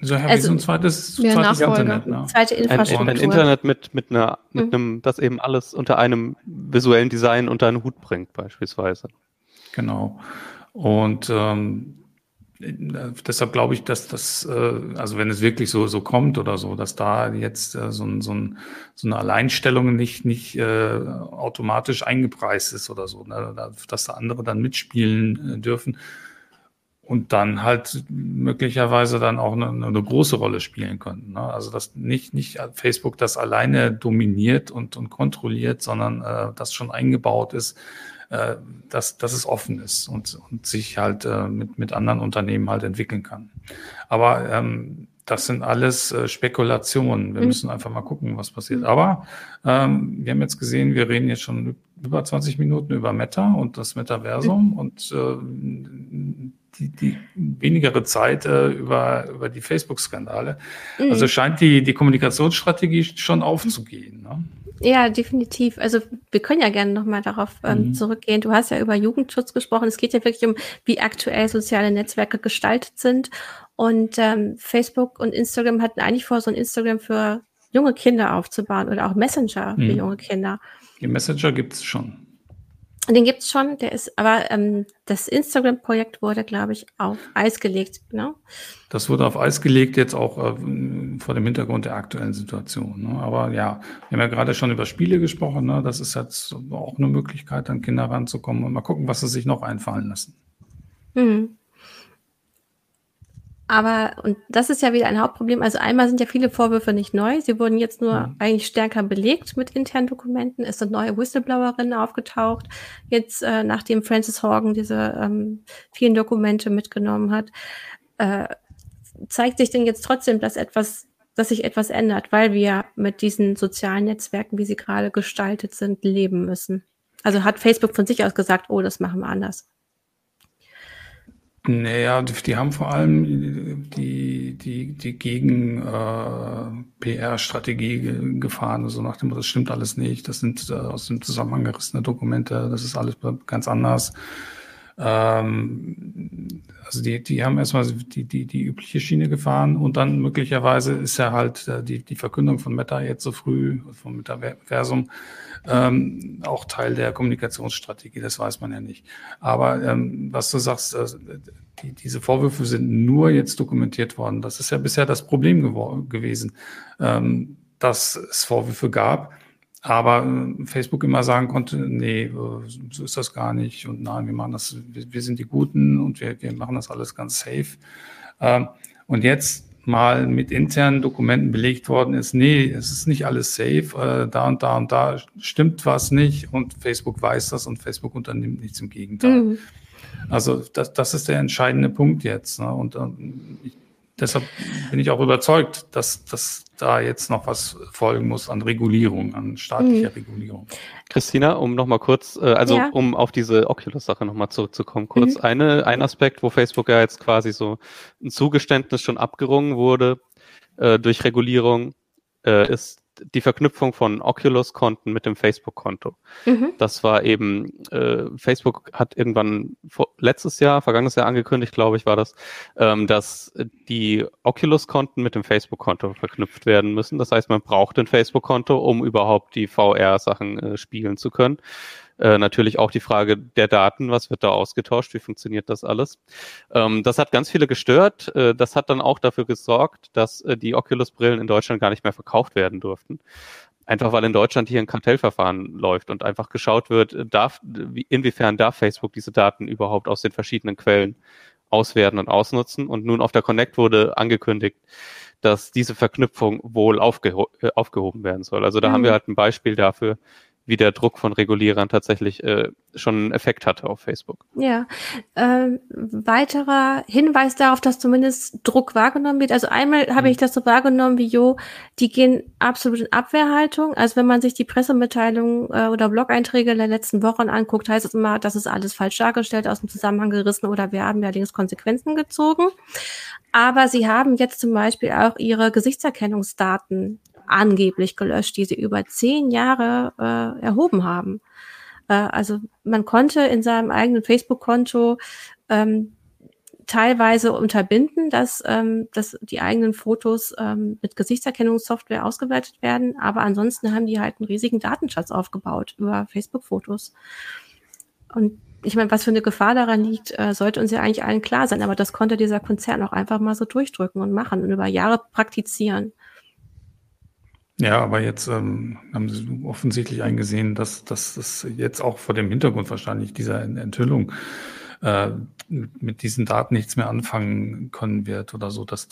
So, also so ein zweites Internet. Ne? Zweite Infrastruktur. Ein Internet mit einem, das eben alles unter einem visuellen Design unter einen Hut bringt, beispielsweise. Genau. Und deshalb glaube ich, dass das, also wenn es wirklich so kommt oder so, dass da jetzt so eine Alleinstellung nicht automatisch eingepreist ist oder so, ne? Dass da andere dann mitspielen dürfen. Und dann halt möglicherweise dann auch eine große Rolle spielen könnten, ne? Also dass nicht Facebook das alleine dominiert und kontrolliert, sondern das schon eingebaut ist, dass es offen ist und sich halt mit anderen Unternehmen halt entwickeln kann. Aber das sind alles Spekulationen. Wir müssen einfach mal gucken, was passiert. Aber wir haben jetzt gesehen, wir reden jetzt schon über 20 Minuten über Meta und das Metaversum und die wenigere Zeit über die Facebook-Skandale. Also scheint die Kommunikationsstrategie schon aufzugehen, ne? Ja, definitiv. Also wir können ja gerne nochmal darauf zurückgehen. Du hast ja über Jugendschutz gesprochen. Es geht ja wirklich um, wie aktuell soziale Netzwerke gestaltet sind. Und Facebook und Instagram hatten eigentlich vor, so ein Instagram für junge Kinder aufzubauen oder auch Messenger für junge Kinder. Die Messenger gibt es schon. Den gibt's schon, der ist, aber das Instagram-Projekt wurde, glaube ich, auf Eis gelegt, ne? Das wurde auf Eis gelegt, jetzt auch vor dem Hintergrund der aktuellen Situation, ne? Aber ja, wir haben ja gerade schon über Spiele gesprochen, ne? Das ist jetzt auch eine Möglichkeit, an Kinder ranzukommen, und mal gucken, was sie sich noch einfallen lassen. Mhm. Aber, und das ist ja wieder ein Hauptproblem, also einmal sind ja viele Vorwürfe nicht neu, sie wurden jetzt nur eigentlich stärker belegt mit internen Dokumenten, es sind neue Whistleblowerinnen aufgetaucht, jetzt nachdem Frances Haugen diese vielen Dokumente mitgenommen hat, zeigt sich denn jetzt trotzdem, dass sich etwas ändert, weil wir mit diesen sozialen Netzwerken, wie sie gerade gestaltet sind, leben müssen. Also hat Facebook von sich aus gesagt, oh, das machen wir anders. Naja, die haben vor allem die Gegen-PR-Strategie gefahren, so nach dem Motto, das stimmt alles nicht, das sind aus dem Zusammenhang gerissene Dokumente, das ist alles ganz anders. Also die haben erstmal die übliche Schiene gefahren und dann möglicherweise ist ja halt die Verkündung von Meta jetzt so früh, vom Metaversum, auch Teil der Kommunikationsstrategie, das weiß man ja nicht. Aber was du sagst, diese Vorwürfe sind nur jetzt dokumentiert worden. Das ist ja bisher das Problem gewesen, dass es Vorwürfe gab, aber Facebook immer sagen konnte, nee, so ist das gar nicht und nein, wir machen das, wir sind die Guten und wir machen das alles ganz safe. Und jetzt mal mit internen Dokumenten belegt worden ist, nee, es ist nicht alles safe, da und da und da stimmt was nicht und Facebook weiß das und Facebook unternimmt nichts, im Gegenteil. Mhm. Also das ist der entscheidende Punkt jetzt, ne? Und deshalb bin ich auch überzeugt, dass da jetzt noch was folgen muss an Regulierung, an staatlicher Regulierung. Christina, um nochmal kurz, um auf diese Oculus-Sache nochmal zurückzukommen, kurz ein Aspekt, wo Facebook ja jetzt quasi so ein Zugeständnis schon abgerungen wurde durch Regulierung, ist die Verknüpfung von Oculus-Konten mit dem Facebook-Konto. Mhm. Das war eben, Facebook hat irgendwann vergangenes Jahr angekündigt, glaube ich, war das, dass die Oculus-Konten mit dem Facebook-Konto verknüpft werden müssen. Das heißt, man braucht ein Facebook-Konto, um überhaupt die VR-Sachen spielen zu können. Natürlich auch die Frage der Daten, was wird da ausgetauscht, wie funktioniert das alles. Das hat ganz viele gestört. Das hat dann auch dafür gesorgt, dass die Oculus-Brillen in Deutschland gar nicht mehr verkauft werden durften. Einfach weil in Deutschland hier ein Kartellverfahren läuft und einfach geschaut wird, inwiefern darf Facebook diese Daten überhaupt aus den verschiedenen Quellen auswerten und ausnutzen. Und nun auf der Connect wurde angekündigt, dass diese Verknüpfung wohl aufgehoben werden soll. Also da haben wir halt ein Beispiel dafür, wie der Druck von Regulierern tatsächlich schon einen Effekt hatte auf Facebook. Ja, weiterer Hinweis darauf, dass zumindest Druck wahrgenommen wird. Also einmal habe ich das so wahrgenommen wie, die gehen absolut in Abwehrhaltung. Also wenn man sich die Pressemitteilungen oder Blog-Einträge der letzten Wochen anguckt, heißt es immer, das ist alles falsch dargestellt, aus dem Zusammenhang gerissen oder wir haben ja links Konsequenzen gezogen. Aber sie haben jetzt zum Beispiel auch ihre Gesichtserkennungsdaten angeblich gelöscht, die sie über 10 Jahre erhoben haben. Also man konnte in seinem eigenen Facebook-Konto teilweise unterbinden, dass die eigenen Fotos mit Gesichtserkennungssoftware ausgewertet werden, aber ansonsten haben die halt einen riesigen Datenschatz aufgebaut über Facebook-Fotos. Und ich meine, was für eine Gefahr daran liegt, sollte uns ja eigentlich allen klar sein, aber das konnte dieser Konzern auch einfach mal so durchdrücken und machen und über Jahre praktizieren. Ja, aber jetzt haben sie offensichtlich eingesehen, dass das jetzt auch vor dem Hintergrund wahrscheinlich dieser Enthüllung mit diesen Daten nichts mehr anfangen können wird oder so. Das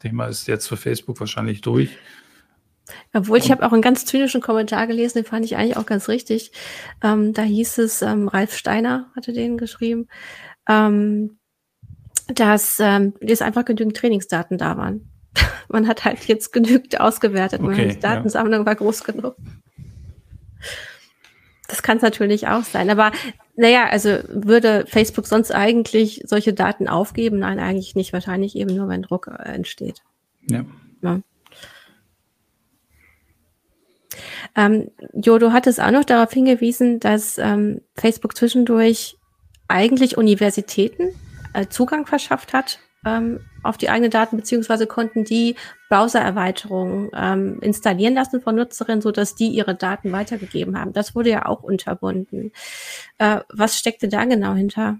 Thema ist jetzt für Facebook wahrscheinlich durch. Obwohl, ich habe auch einen ganz zynischen Kommentar gelesen, den fand ich eigentlich auch ganz richtig. Da hieß es, Ralf Steiner hatte den geschrieben, dass jetzt einfach genügend Trainingsdaten da waren. Man hat halt jetzt genügend ausgewertet, die Datensammlung war groß genug. Das kann es natürlich auch sein, aber würde Facebook sonst eigentlich solche Daten aufgeben? Nein, eigentlich nicht, wahrscheinlich eben nur, wenn Druck entsteht. Ja. Du hattest auch noch darauf hingewiesen, dass Facebook zwischendurch eigentlich Universitäten Zugang verschafft hat auf die eigenen Daten, beziehungsweise konnten die Browser-Erweiterungen installieren lassen von Nutzerinnen, sodass die ihre Daten weitergegeben haben. Das wurde ja auch unterbunden. Was steckte da genau hinter?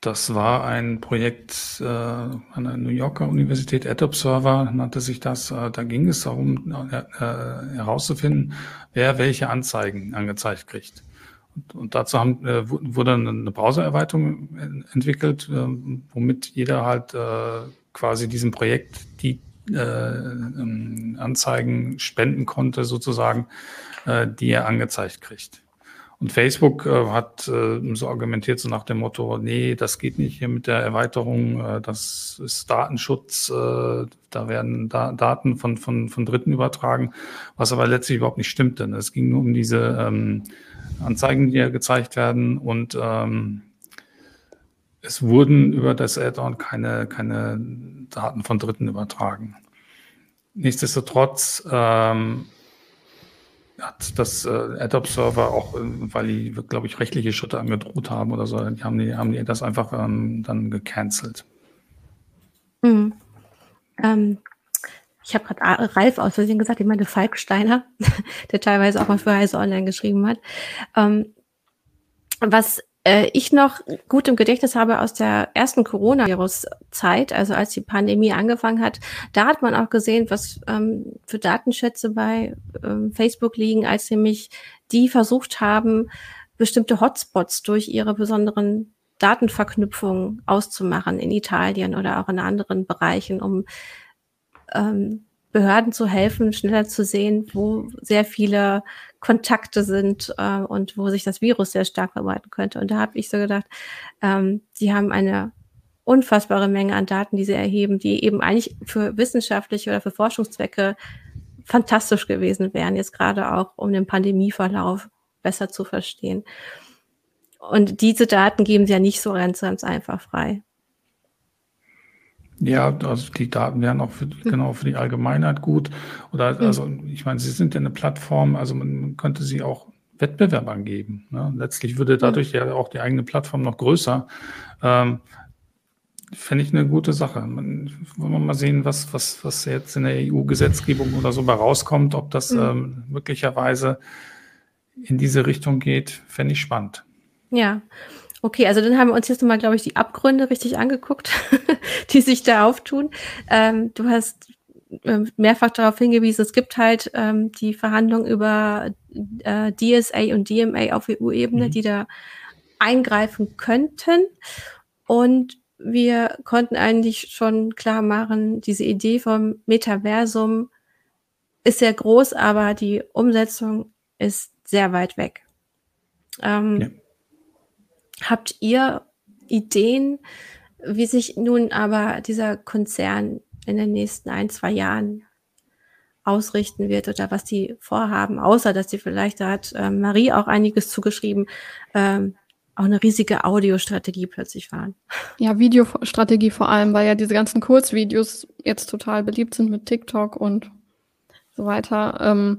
Das war ein Projekt an der New Yorker Universität, Ad-Observer nannte sich das. Da ging es darum, herauszufinden, wer welche Anzeigen angezeigt kriegt. Und dazu wurde eine Browser-Erweiterung entwickelt, womit jeder halt quasi diesem Projekt die Anzeigen spenden konnte, sozusagen, die er angezeigt kriegt. Und Facebook hat so argumentiert, so nach dem Motto, nee, das geht nicht hier mit der Erweiterung, das ist Datenschutz, da werden Daten von Dritten übertragen, was aber letztlich überhaupt nicht stimmt, denn es ging nur um diese Anzeigen, die ja gezeigt werden, und es wurden über das Add-on keine Daten von Dritten übertragen. Nichtsdestotrotz hat das Ad-Observer auch, weil die, glaube ich, rechtliche Schritte angedroht haben oder so, haben die das einfach dann gecancelt. Mhm. Ich habe gerade Ralf aus Versehen gesagt, ich meine Falk Steiner, der teilweise auch mal für Heise Online geschrieben hat. Was ich noch gut im Gedächtnis habe aus der ersten Coronavirus-Zeit, also als die Pandemie angefangen hat, da hat man auch gesehen, was für Datenschätze bei Facebook liegen, als nämlich die versucht haben, bestimmte Hotspots durch ihre besonderen Datenverknüpfungen auszumachen in Italien oder auch in anderen Bereichen, um Behörden zu helfen, schneller zu sehen, wo sehr viele Kontakte sind und wo sich das Virus sehr stark verbreiten könnte. Und da habe ich so gedacht, sie haben eine unfassbare Menge an Daten, die sie erheben, die eben eigentlich für wissenschaftliche oder für Forschungszwecke fantastisch gewesen wären, jetzt gerade auch, um den Pandemieverlauf besser zu verstehen. Und diese Daten geben sie ja nicht so ganz einfach frei. Ja, also die Daten wären auch für die Allgemeinheit gut. Oder also, ich meine, sie sind ja eine Plattform, also man könnte sie auch Wettbewerbern geben. Ne? Letztlich würde dadurch ja auch die eigene Plattform noch größer. Fände ich eine gute Sache. Wollen wir mal sehen, was jetzt in der EU-Gesetzgebung oder so bei rauskommt, ob das möglicherweise in diese Richtung geht, fände ich spannend. Ja. Okay, also dann haben wir uns jetzt nochmal, glaube ich, die Abgründe richtig angeguckt, die sich da auftun. Du hast mehrfach darauf hingewiesen, es gibt halt die Verhandlungen über DSA und DMA auf EU-Ebene, die da eingreifen könnten. Und wir konnten eigentlich schon klar machen, diese Idee vom Metaversum ist sehr groß, aber die Umsetzung ist sehr weit weg. Ja. Habt ihr Ideen, wie sich nun aber dieser Konzern in den nächsten 1-2 Jahren ausrichten wird oder was die vorhaben, außer dass sie vielleicht, da hat Marie auch einiges zugeschrieben, auch eine riesige Audiostrategie plötzlich fahren? Ja, Videostrategie vor allem, weil ja diese ganzen Kurzvideos jetzt total beliebt sind mit TikTok und so weiter.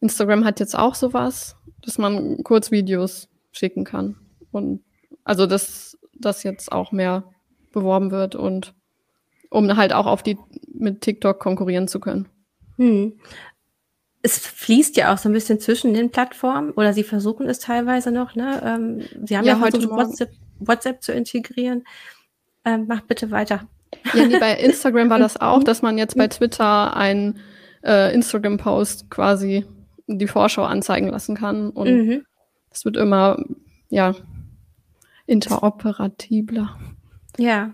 Instagram hat jetzt auch sowas, dass man Kurzvideos schicken kann. Und also, dass das jetzt auch mehr beworben wird und um halt auch mit TikTok konkurrieren zu können. Hm. Es fließt ja auch so ein bisschen zwischen den Plattformen oder sie versuchen es teilweise noch, ne? Sie haben ja versucht, WhatsApp zu integrieren. Mach bitte weiter. Ja, nee, bei Instagram war das auch, dass man jetzt bei Twitter einen Instagram-Post quasi die Vorschau anzeigen lassen kann. Und es wird immer, ja, interoperabler. Ja.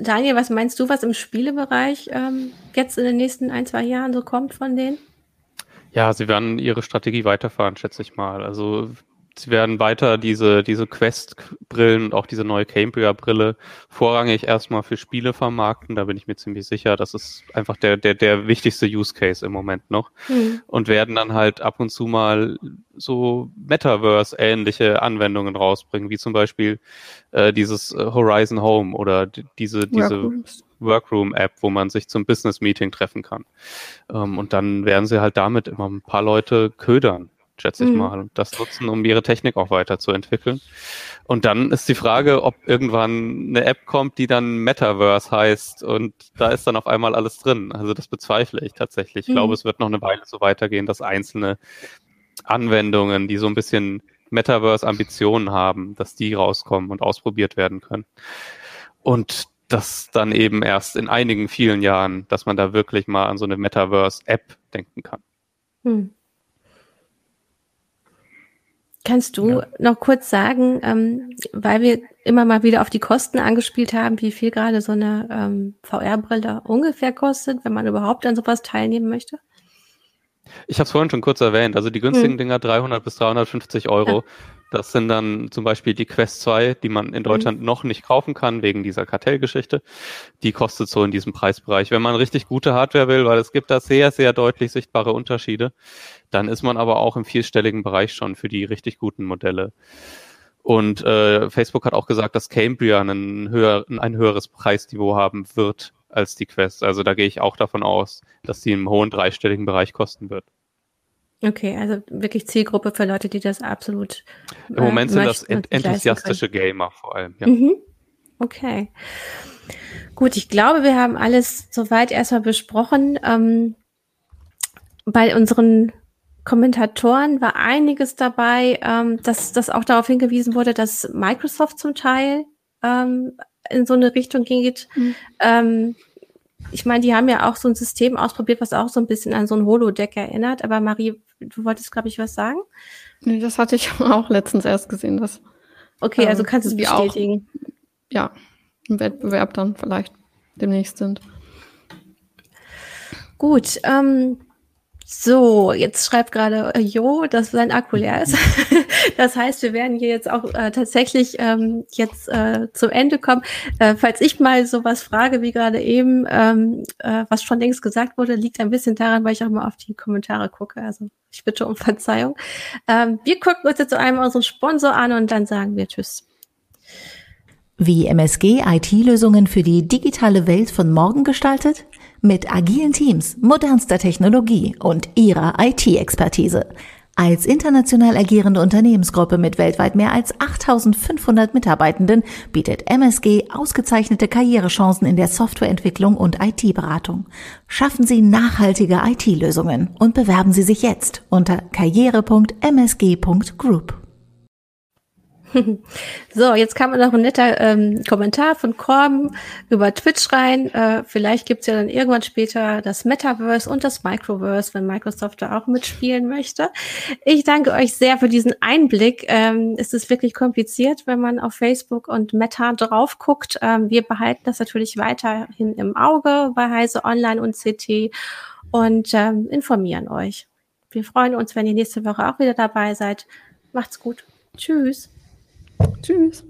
Daniel, was meinst du, was im Spielebereich jetzt in den nächsten 1-2 Jahren so kommt von denen? Ja, sie werden ihre Strategie weiterfahren, schätze ich mal. Also sie werden weiter diese Quest-Brillen und auch diese neue Cambria-Brille vorrangig erstmal für Spiele vermarkten. Da bin ich mir ziemlich sicher. Das ist einfach der wichtigste Use Case im Moment noch. Und werden dann halt ab und zu mal so Metaverse-ähnliche Anwendungen rausbringen, wie zum Beispiel dieses Horizon Home oder diese Workroom-App, wo man sich zum Business-Meeting treffen kann. Und dann werden sie halt damit immer ein paar Leute ködern, schätze ich mal, und das nutzen, um ihre Technik auch weiterzuentwickeln. Und dann ist die Frage, ob irgendwann eine App kommt, die dann Metaverse heißt und da ist dann auf einmal alles drin. Also das bezweifle ich tatsächlich. Ich glaube, es wird noch eine Weile so weitergehen, dass einzelne Anwendungen, die so ein bisschen Metaverse-Ambitionen haben, dass die rauskommen und ausprobiert werden können. Und das dann eben erst in einigen vielen Jahren, dass man da wirklich mal an so eine Metaverse-App denken kann. Kannst du noch kurz sagen, weil wir immer mal wieder auf die Kosten angespielt haben, wie viel gerade so eine VR-Brille ungefähr kostet, wenn man überhaupt an sowas teilnehmen möchte? Ich habe es vorhin schon kurz erwähnt. Also die günstigen Dinger 300 bis 350 Euro. Ja. Das sind dann zum Beispiel die Quest 2, die man in Deutschland noch nicht kaufen kann wegen dieser Kartellgeschichte. Die kostet so in diesem Preisbereich. Wenn man richtig gute Hardware will, weil es gibt da sehr, sehr deutlich sichtbare Unterschiede, dann ist man aber auch im vierstelligen Bereich schon für die richtig guten Modelle. Und Facebook hat auch gesagt, dass Cambria ein höheres Preisniveau haben wird als die Quest. Also da gehe ich auch davon aus, dass die im hohen dreistelligen Bereich kosten wird. Okay, also wirklich Zielgruppe für Leute, die das absolut im Moment sind das enthusiastische Gamer vor allem, ja. Mhm. Okay. Gut, ich glaube, wir haben alles soweit erstmal besprochen. Bei unseren Kommentatoren war einiges dabei, dass auch darauf hingewiesen wurde, dass Microsoft zum Teil in so eine Richtung geht. Ich meine, die haben ja auch so ein System ausprobiert, was auch so ein bisschen an so ein Holodeck erinnert. Aber Marie, du wolltest, glaube ich, was sagen? Nee, das hatte ich auch letztens erst gesehen. Okay, also kannst du es bestätigen? Auch, ja, im Wettbewerb dann vielleicht demnächst sind. Gut, so, jetzt schreibt gerade Jo, dass sein Akku leer ist. Das heißt, wir werden hier jetzt auch tatsächlich jetzt zum Ende kommen. Falls ich mal sowas frage, wie gerade eben, was schon längst gesagt wurde, liegt ein bisschen daran, weil ich auch mal auf die Kommentare gucke. Also ich bitte um Verzeihung. Wir gucken uns jetzt einmal unseren Sponsor an und dann sagen wir Tschüss. Wie MSG IT-Lösungen für die digitale Welt von morgen gestaltet? Mit agilen Teams, modernster Technologie und ihrer IT-Expertise. Als international agierende Unternehmensgruppe mit weltweit mehr als 8.500 Mitarbeitenden bietet MSG ausgezeichnete Karrierechancen in der Softwareentwicklung und IT-Beratung. Schaffen Sie nachhaltige IT-Lösungen und bewerben Sie sich jetzt unter karriere.msg.group. So, jetzt kam noch ein netter Kommentar von Korben über Twitch rein. Vielleicht gibt's ja dann irgendwann später das Metaverse und das Microverse, wenn Microsoft da auch mitspielen möchte. Ich danke euch sehr für diesen Einblick. Es ist wirklich kompliziert, wenn man auf Facebook und Meta drauf guckt. Wir behalten das natürlich weiterhin im Auge bei Heise Online und CT und informieren euch. Wir freuen uns, wenn ihr nächste Woche auch wieder dabei seid. Macht's gut. Tschüss. Tschüss.